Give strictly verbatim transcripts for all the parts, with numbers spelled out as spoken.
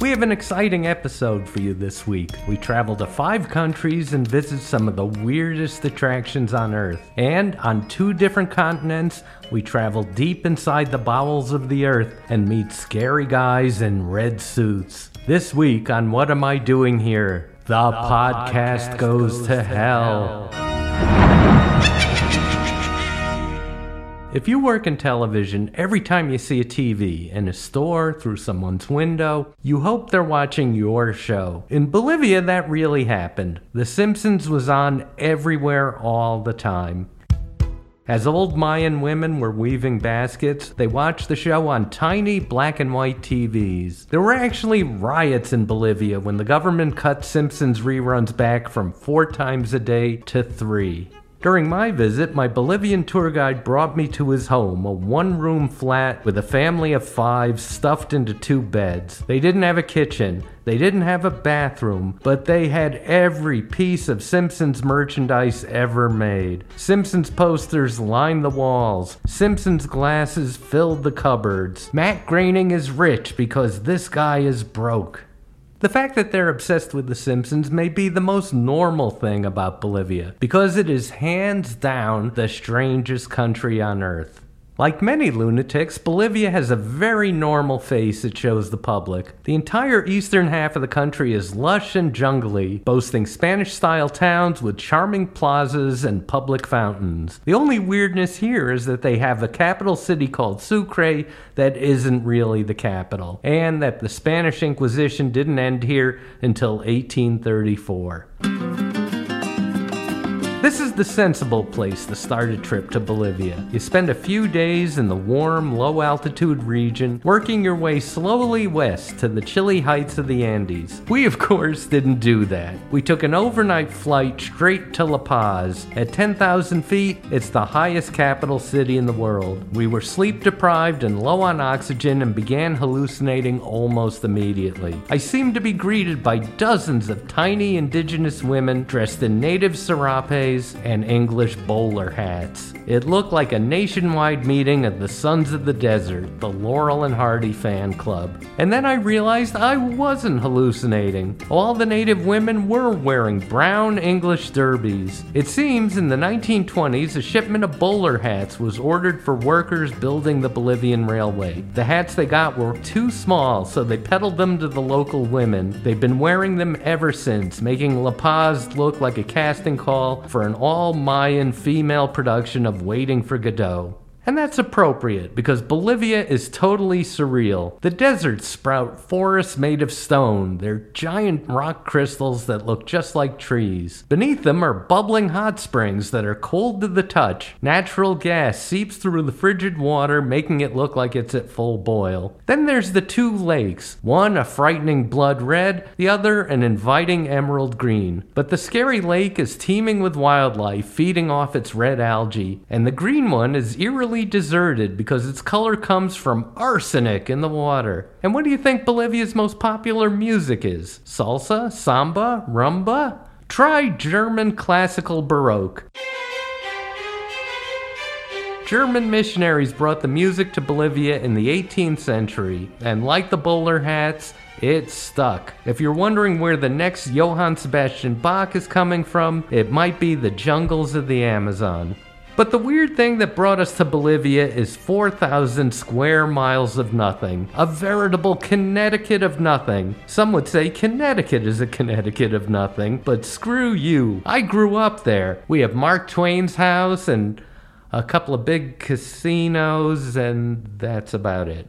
We have an exciting episode for you this week. We travel to five countries and visit some of the weirdest attractions on Earth. And on two different continents, we travel deep inside the bowels of the Earth and meet scary guys in red suits. This week on What Am I Doing Here? The, the podcast, podcast goes, goes to, to hell. hell. If you work in television, every time you see a T V, in a store, through someone's window, you hope they're watching your show. In Bolivia, that really happened. The Simpsons was on everywhere all the time. As old Mayan women were weaving baskets, they watched the show on tiny black and white T Vs. There were actually riots in Bolivia when the government cut Simpsons reruns back from four times a day to three. During my visit, my Bolivian tour guide brought me to his home, a one-room flat with a family of five stuffed into two beds. They didn't have a kitchen, they didn't have a bathroom, but they had every piece of Simpsons merchandise ever made. Simpsons posters lined the walls. Simpsons glasses filled the cupboards. Matt Groening is rich because this guy is broke. The fact that they're obsessed with The Simpsons may be the most normal thing about Bolivia, because it is hands down the strangest country on Earth. Like many lunatics, Bolivia has a very normal face it shows the public. The entire eastern half of the country is lush and jungly, boasting Spanish-style towns with charming plazas and public fountains. The only weirdness here is that they have a capital city called Sucre that isn't really the capital, and that the Spanish Inquisition didn't end here until eighteen thirty-four. This is the sensible place to start a trip to Bolivia. You spend a few days in the warm, low-altitude region, working your way slowly west to the chilly heights of the Andes. We, of course, didn't do that. We took an overnight flight straight to La Paz. At ten thousand feet, it's the highest capital city in the world. We were sleep-deprived and low on oxygen and began hallucinating almost immediately. I seemed to be greeted by dozens of tiny indigenous women dressed in native serapes and English bowler hats. It looked like a nationwide meeting of the Sons of the Desert, the Laurel and Hardy fan club. And then I realized I wasn't hallucinating. All the native women were wearing brown English derbies. It seems in the nineteen twenties, a shipment of bowler hats was ordered for workers building the Bolivian railway. The hats they got were too small, so they peddled them to the local women. They've been wearing them ever since, making La Paz look like a casting call for an all-Mayan female production of Waiting for Godot. And that's appropriate, because Bolivia is totally surreal. The deserts sprout forests made of stone. They're giant rock crystals that look just like trees. Beneath them are bubbling hot springs that are cold to the touch. Natural gas seeps through the frigid water, making it look like it's at full boil. Then there's the two lakes, one a frightening blood red, the other an inviting emerald green. But the scary lake is teeming with wildlife, feeding off its red algae, and the green one is eerily deserted because its color comes from arsenic in the water. And what do you think Bolivia's most popular music is? Salsa? Samba? Rumba? Try German classical baroque. German missionaries brought the music to Bolivia in the eighteenth century, and like the bowler hats, it stuck. If you're wondering where the next Johann Sebastian Bach is coming from, it might be the jungles of the Amazon. But the weird thing that brought us to Bolivia is four thousand square miles of nothing. A veritable Connecticut of nothing. Some would say Connecticut is a Connecticut of nothing, but screw you. I grew up there. We have Mark Twain's house and a couple of big casinos, and that's about it.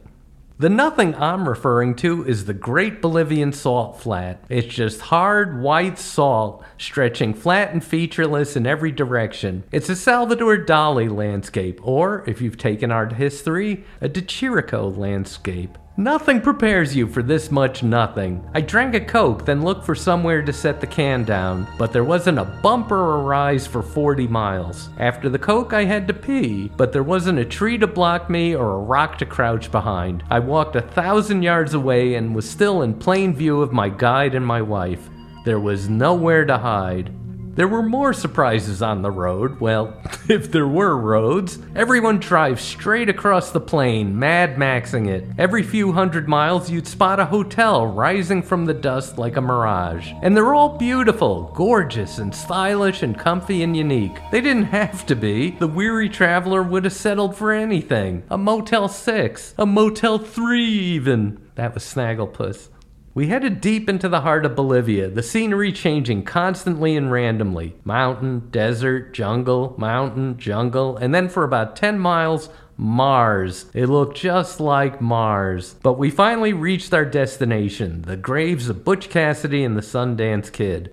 The nothing I'm referring to is the Great Bolivian Salt Flat. It's just hard, white salt, stretching flat and featureless in every direction. It's a Salvador Dali landscape, or, if you've taken art history, a De Chirico landscape. Nothing prepares you for this much nothing. I drank a Coke, then looked for somewhere to set the can down, but there wasn't a bump or a rise for forty miles. After the Coke, I had to pee, but there wasn't a tree to block me or a rock to crouch behind. I walked a thousand yards away and was still in plain view of my guide and my wife. There was nowhere to hide. There were more surprises on the road. Well, if there were roads. Everyone drives straight across the plain, Mad Maxing it. Every few hundred miles, you'd spot a hotel rising from the dust like a mirage. And they're all beautiful, gorgeous, and stylish, and comfy, and unique. They didn't have to be. The weary traveler would have settled for anything. A Motel six, a Motel three even. That was Snagglepuss. We headed deep into the heart of Bolivia, the scenery changing constantly and randomly. Mountain, desert, jungle, mountain, jungle, and then for about ten miles, Mars. It looked just like Mars. But we finally reached our destination, the graves of Butch Cassidy and the Sundance Kid.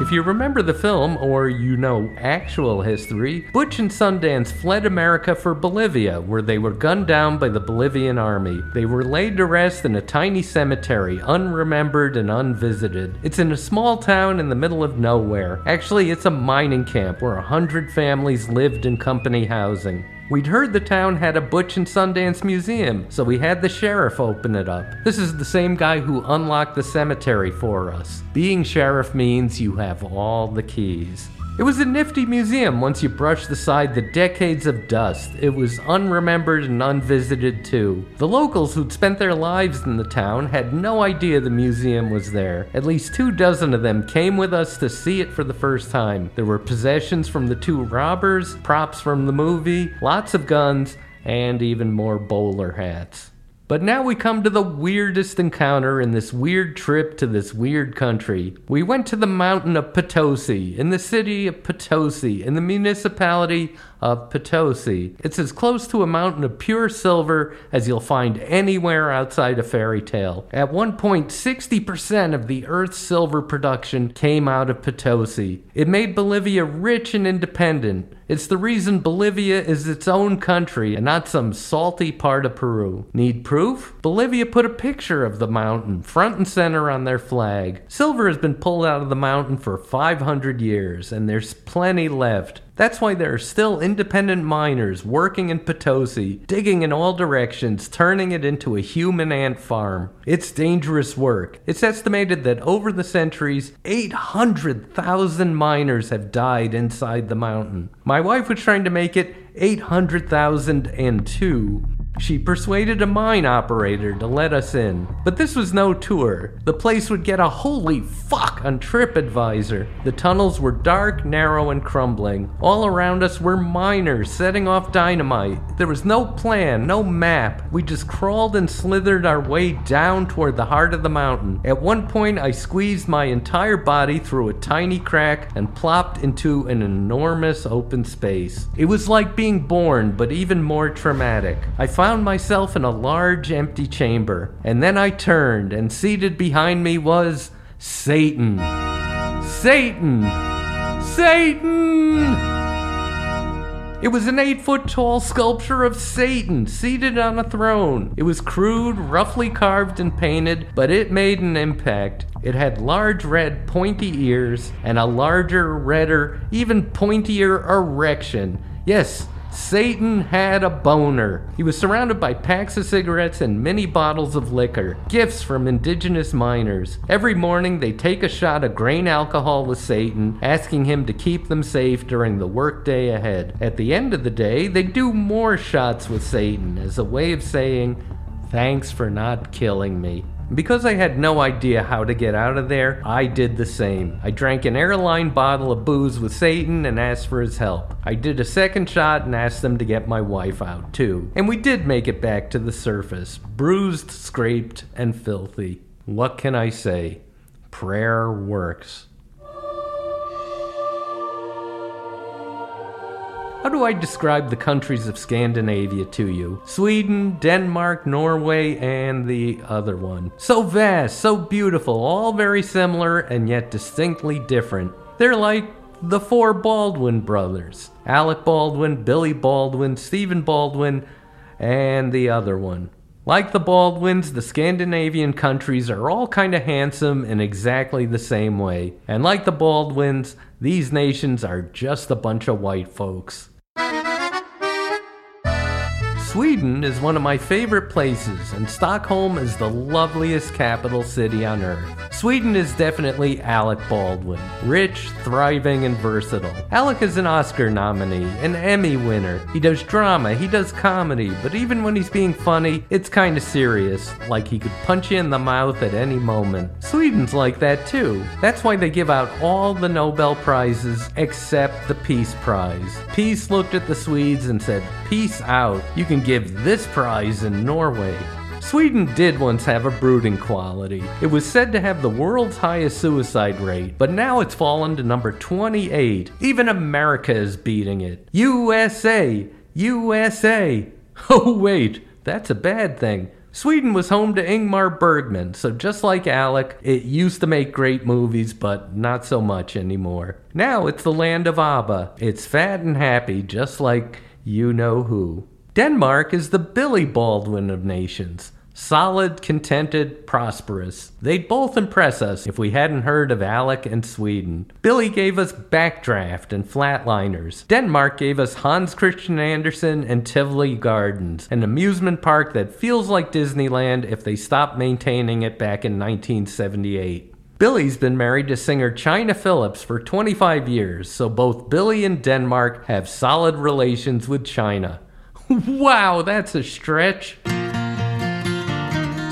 If you remember the film, or you know actual history, Butch and Sundance fled America for Bolivia, where they were gunned down by the Bolivian army. They were laid to rest in a tiny cemetery, unremembered and unvisited. It's in a small town in the middle of nowhere. Actually, it's a mining camp where a hundred families lived in company housing. We'd heard the town had a Butch and Sundance museum, so we had the sheriff open it up. This is the same guy who unlocked the cemetery for us. Being sheriff means you have all the keys. It was a nifty museum once you brushed aside the decades of dust. It was unremembered and unvisited too. The locals who'd spent their lives in the town had no idea the museum was there. At least two dozen of them came with us to see it for the first time. There were possessions from the two robbers, props from the movie, lots of guns, and even more bowler hats. But now we come to the weirdest encounter in this weird trip to this weird country. We went to the mountain of Potosi, in the city of Potosi, in the municipality of Potosi. It's as close to a mountain of pure silver as you'll find anywhere outside a fairy tale. At one point, sixty percent of the Earth's silver production came out of Potosi. It made Bolivia rich and independent. It's the reason Bolivia is its own country and not some salty part of Peru. Need proof? Bolivia put a picture of the mountain front and center on their flag. Silver has been pulled out of the mountain for five hundred years, and there's plenty left. That's why there are still independent miners working in Potosi, digging in all directions, turning it into a human ant farm. It's dangerous work. It's estimated that over the centuries, eight hundred thousand miners have died inside the mountain. My wife was trying to make it eight hundred thousand two. She persuaded a mine operator to let us in. But this was no tour. The place would get a holy fuck on TripAdvisor. The tunnels were dark, narrow, and crumbling. All around us were miners setting off dynamite. There was no plan, no map. We just crawled and slithered our way down toward the heart of the mountain. At one point, I squeezed my entire body through a tiny crack and plopped into an enormous open space. It was like being born, but even more traumatic. I found myself in a large empty chamber, and then I turned, and seated behind me was Satan. Satan! Satan! It was an eight-foot-tall sculpture of Satan, seated on a throne. It was crude, roughly carved and painted, but it made an impact. It had large red pointy ears, and a larger, redder, even pointier erection. Yes, Satan had a boner. He was surrounded by packs of cigarettes and many bottles of liquor, gifts from indigenous miners. Every morning they take a shot of grain alcohol with Satan, asking him to keep them safe during the workday ahead. At the end of the day, they do more shots with Satan as a way of saying, "Thanks for not killing me." Because I had no idea how to get out of there, I did the same. I drank an airline bottle of booze with Satan and asked for his help. I did a second shot and asked them to get my wife out too. And we did make it back to the surface, bruised, scraped, and filthy. What can I say? Prayer works. How do I describe the countries of Scandinavia to you? Sweden, Denmark, Norway, and the other one. So vast, so beautiful, all very similar and yet distinctly different. They're like the four Baldwin brothers. Alec Baldwin, Billy Baldwin, Stephen Baldwin, and the other one. Like the Baldwins, the Scandinavian countries are all kind of handsome in exactly the same way. And like the Baldwins, these nations are just a bunch of white folks. Sweden is one of my favorite places, and Stockholm is the loveliest capital city on earth. Sweden is definitely Alec Baldwin. Rich, thriving, and versatile. Alec is an Oscar nominee, an Emmy winner. He does drama, he does comedy, but even when he's being funny, it's kind of serious, like he could punch you in the mouth at any moment. Sweden's like that too. That's why they give out all the Nobel Prizes except the Peace Prize. Peace looked at the Swedes and said, "Peace out. You can give this prize in Norway." Sweden did once have a brooding quality. It was said to have the world's highest suicide rate, but now it's fallen to number twenty-eight. Even America is beating it. U S A! U S A! Oh wait, that's a bad thing. Sweden was home to Ingmar Bergman, so just like Alec, it used to make great movies, but not so much anymore. Now it's the land of ABBA. It's fat and happy, just like you-know-who. Denmark is the Billy Baldwin of nations. Solid, contented, prosperous. They'd both impress us if we hadn't heard of Alec and Sweden. Billy gave us Backdraft and Flatliners. Denmark gave us Hans Christian Andersen and Tivoli Gardens, an amusement park that feels like Disneyland if they stopped maintaining it back in nineteen seventy-eight. Billy's been married to singer China Phillips for twenty-five years, so both Billy and Denmark have solid relations with China. Wow, that's a stretch.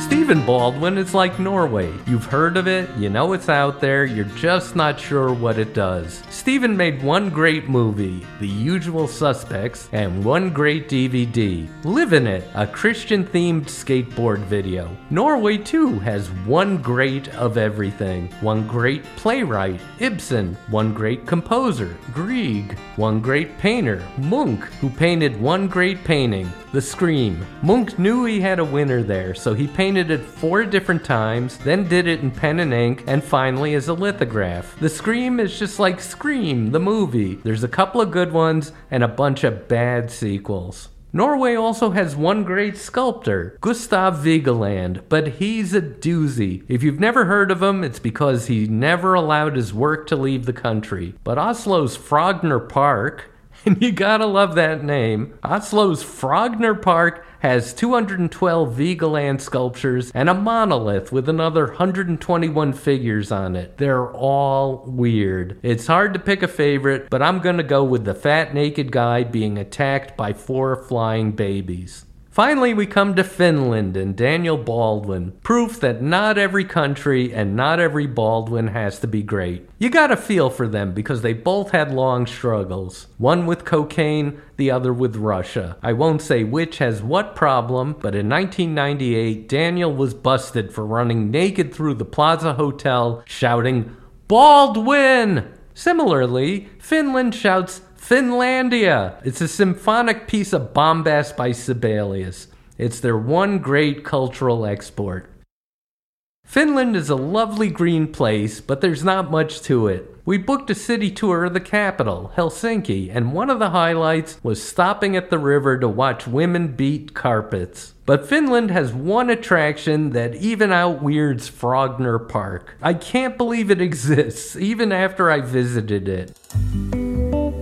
Stephen Baldwin is like Norway. You've heard of it, you know it's out there, you're just not sure what it does. Stephen made one great movie, The Usual Suspects, and one great D V D, Live in It, a Christian-themed skateboard video. Norway, too, has one great of everything. One great playwright, Ibsen. One great composer, Grieg. One great painter, Munch, who painted one great painting, The Scream. Munch knew he had a winner there, so he painted it four different times, then did it in pen and ink, and finally as a lithograph. The Scream is just like Scream, the movie. There's a couple of good ones and a bunch of bad sequels. Norway also has one great sculptor, Gustav Vigeland, but he's a doozy. If you've never heard of him, it's because he never allowed his work to leave the country. But Oslo's Frogner Park, and you gotta love that name. Oslo's Frogner Park has two hundred twelve Vigeland sculptures and a monolith with another one hundred twenty-one figures on it. They're all weird. It's hard to pick a favorite, but I'm gonna go with the fat naked guy being attacked by four flying babies. Finally, we come to Finland and Daniel Baldwin. Proof that not every country and not every Baldwin has to be great. You gotta feel for them because they both had long struggles. One with cocaine, the other with Russia. I won't say which has what problem, but in nineteen ninety-eight, Daniel was busted for running naked through the Plaza Hotel shouting, "Baldwin!" Similarly, Finland shouts, "Finlandia!" It's a symphonic piece of bombast by Sibelius. It's their one great cultural export. Finland is a lovely green place, but there's not much to it. We booked a city tour of the capital, Helsinki, and one of the highlights was stopping at the river to watch women beat carpets. But Finland has one attraction that even outweirds Frogner Park. I can't believe it exists, even after I visited it.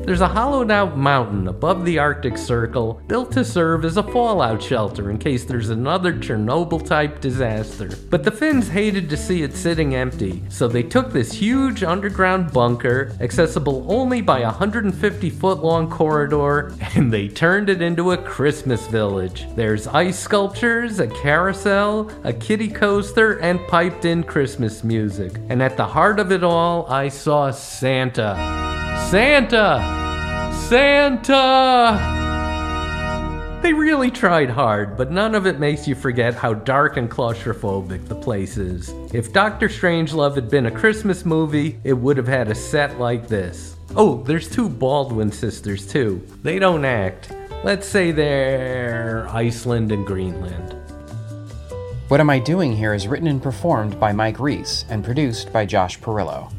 There's a hollowed-out mountain above the Arctic Circle built to serve as a fallout shelter in case there's another Chernobyl-type disaster. But the Finns hated to see it sitting empty, so they took this huge underground bunker, accessible only by a one hundred fifty foot long corridor, and they turned it into a Christmas village. There's ice sculptures, a carousel, a kiddie coaster, and piped-in Christmas music. And at the heart of it all, I saw Santa. Santa! Santa! They really tried hard, but none of it makes you forget how dark and claustrophobic the place is. If Doctor Strangelove had been a Christmas movie, it would have had a set like this. Oh, there's two Baldwin sisters too. They don't act. Let's say they're Iceland and Greenland. What Am I Doing Here is written and performed by Mike Reese and produced by Josh Perillo.